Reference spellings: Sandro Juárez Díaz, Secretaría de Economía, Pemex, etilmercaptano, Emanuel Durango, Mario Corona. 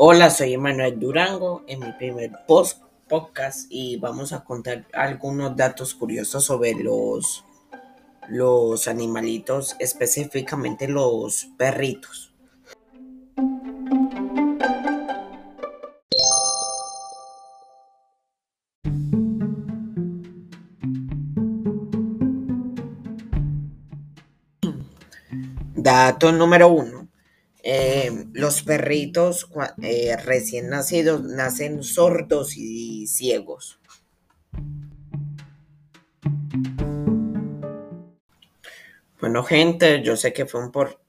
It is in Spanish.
Hola, soy Emanuel Durango en mi primer podcast y vamos a contar algunos datos curiosos sobre los animalitos, específicamente los perritos. Dato número 1. Los perritos recién nacidos nacen sordos y ciegos. Bueno, gente, yo sé que fue un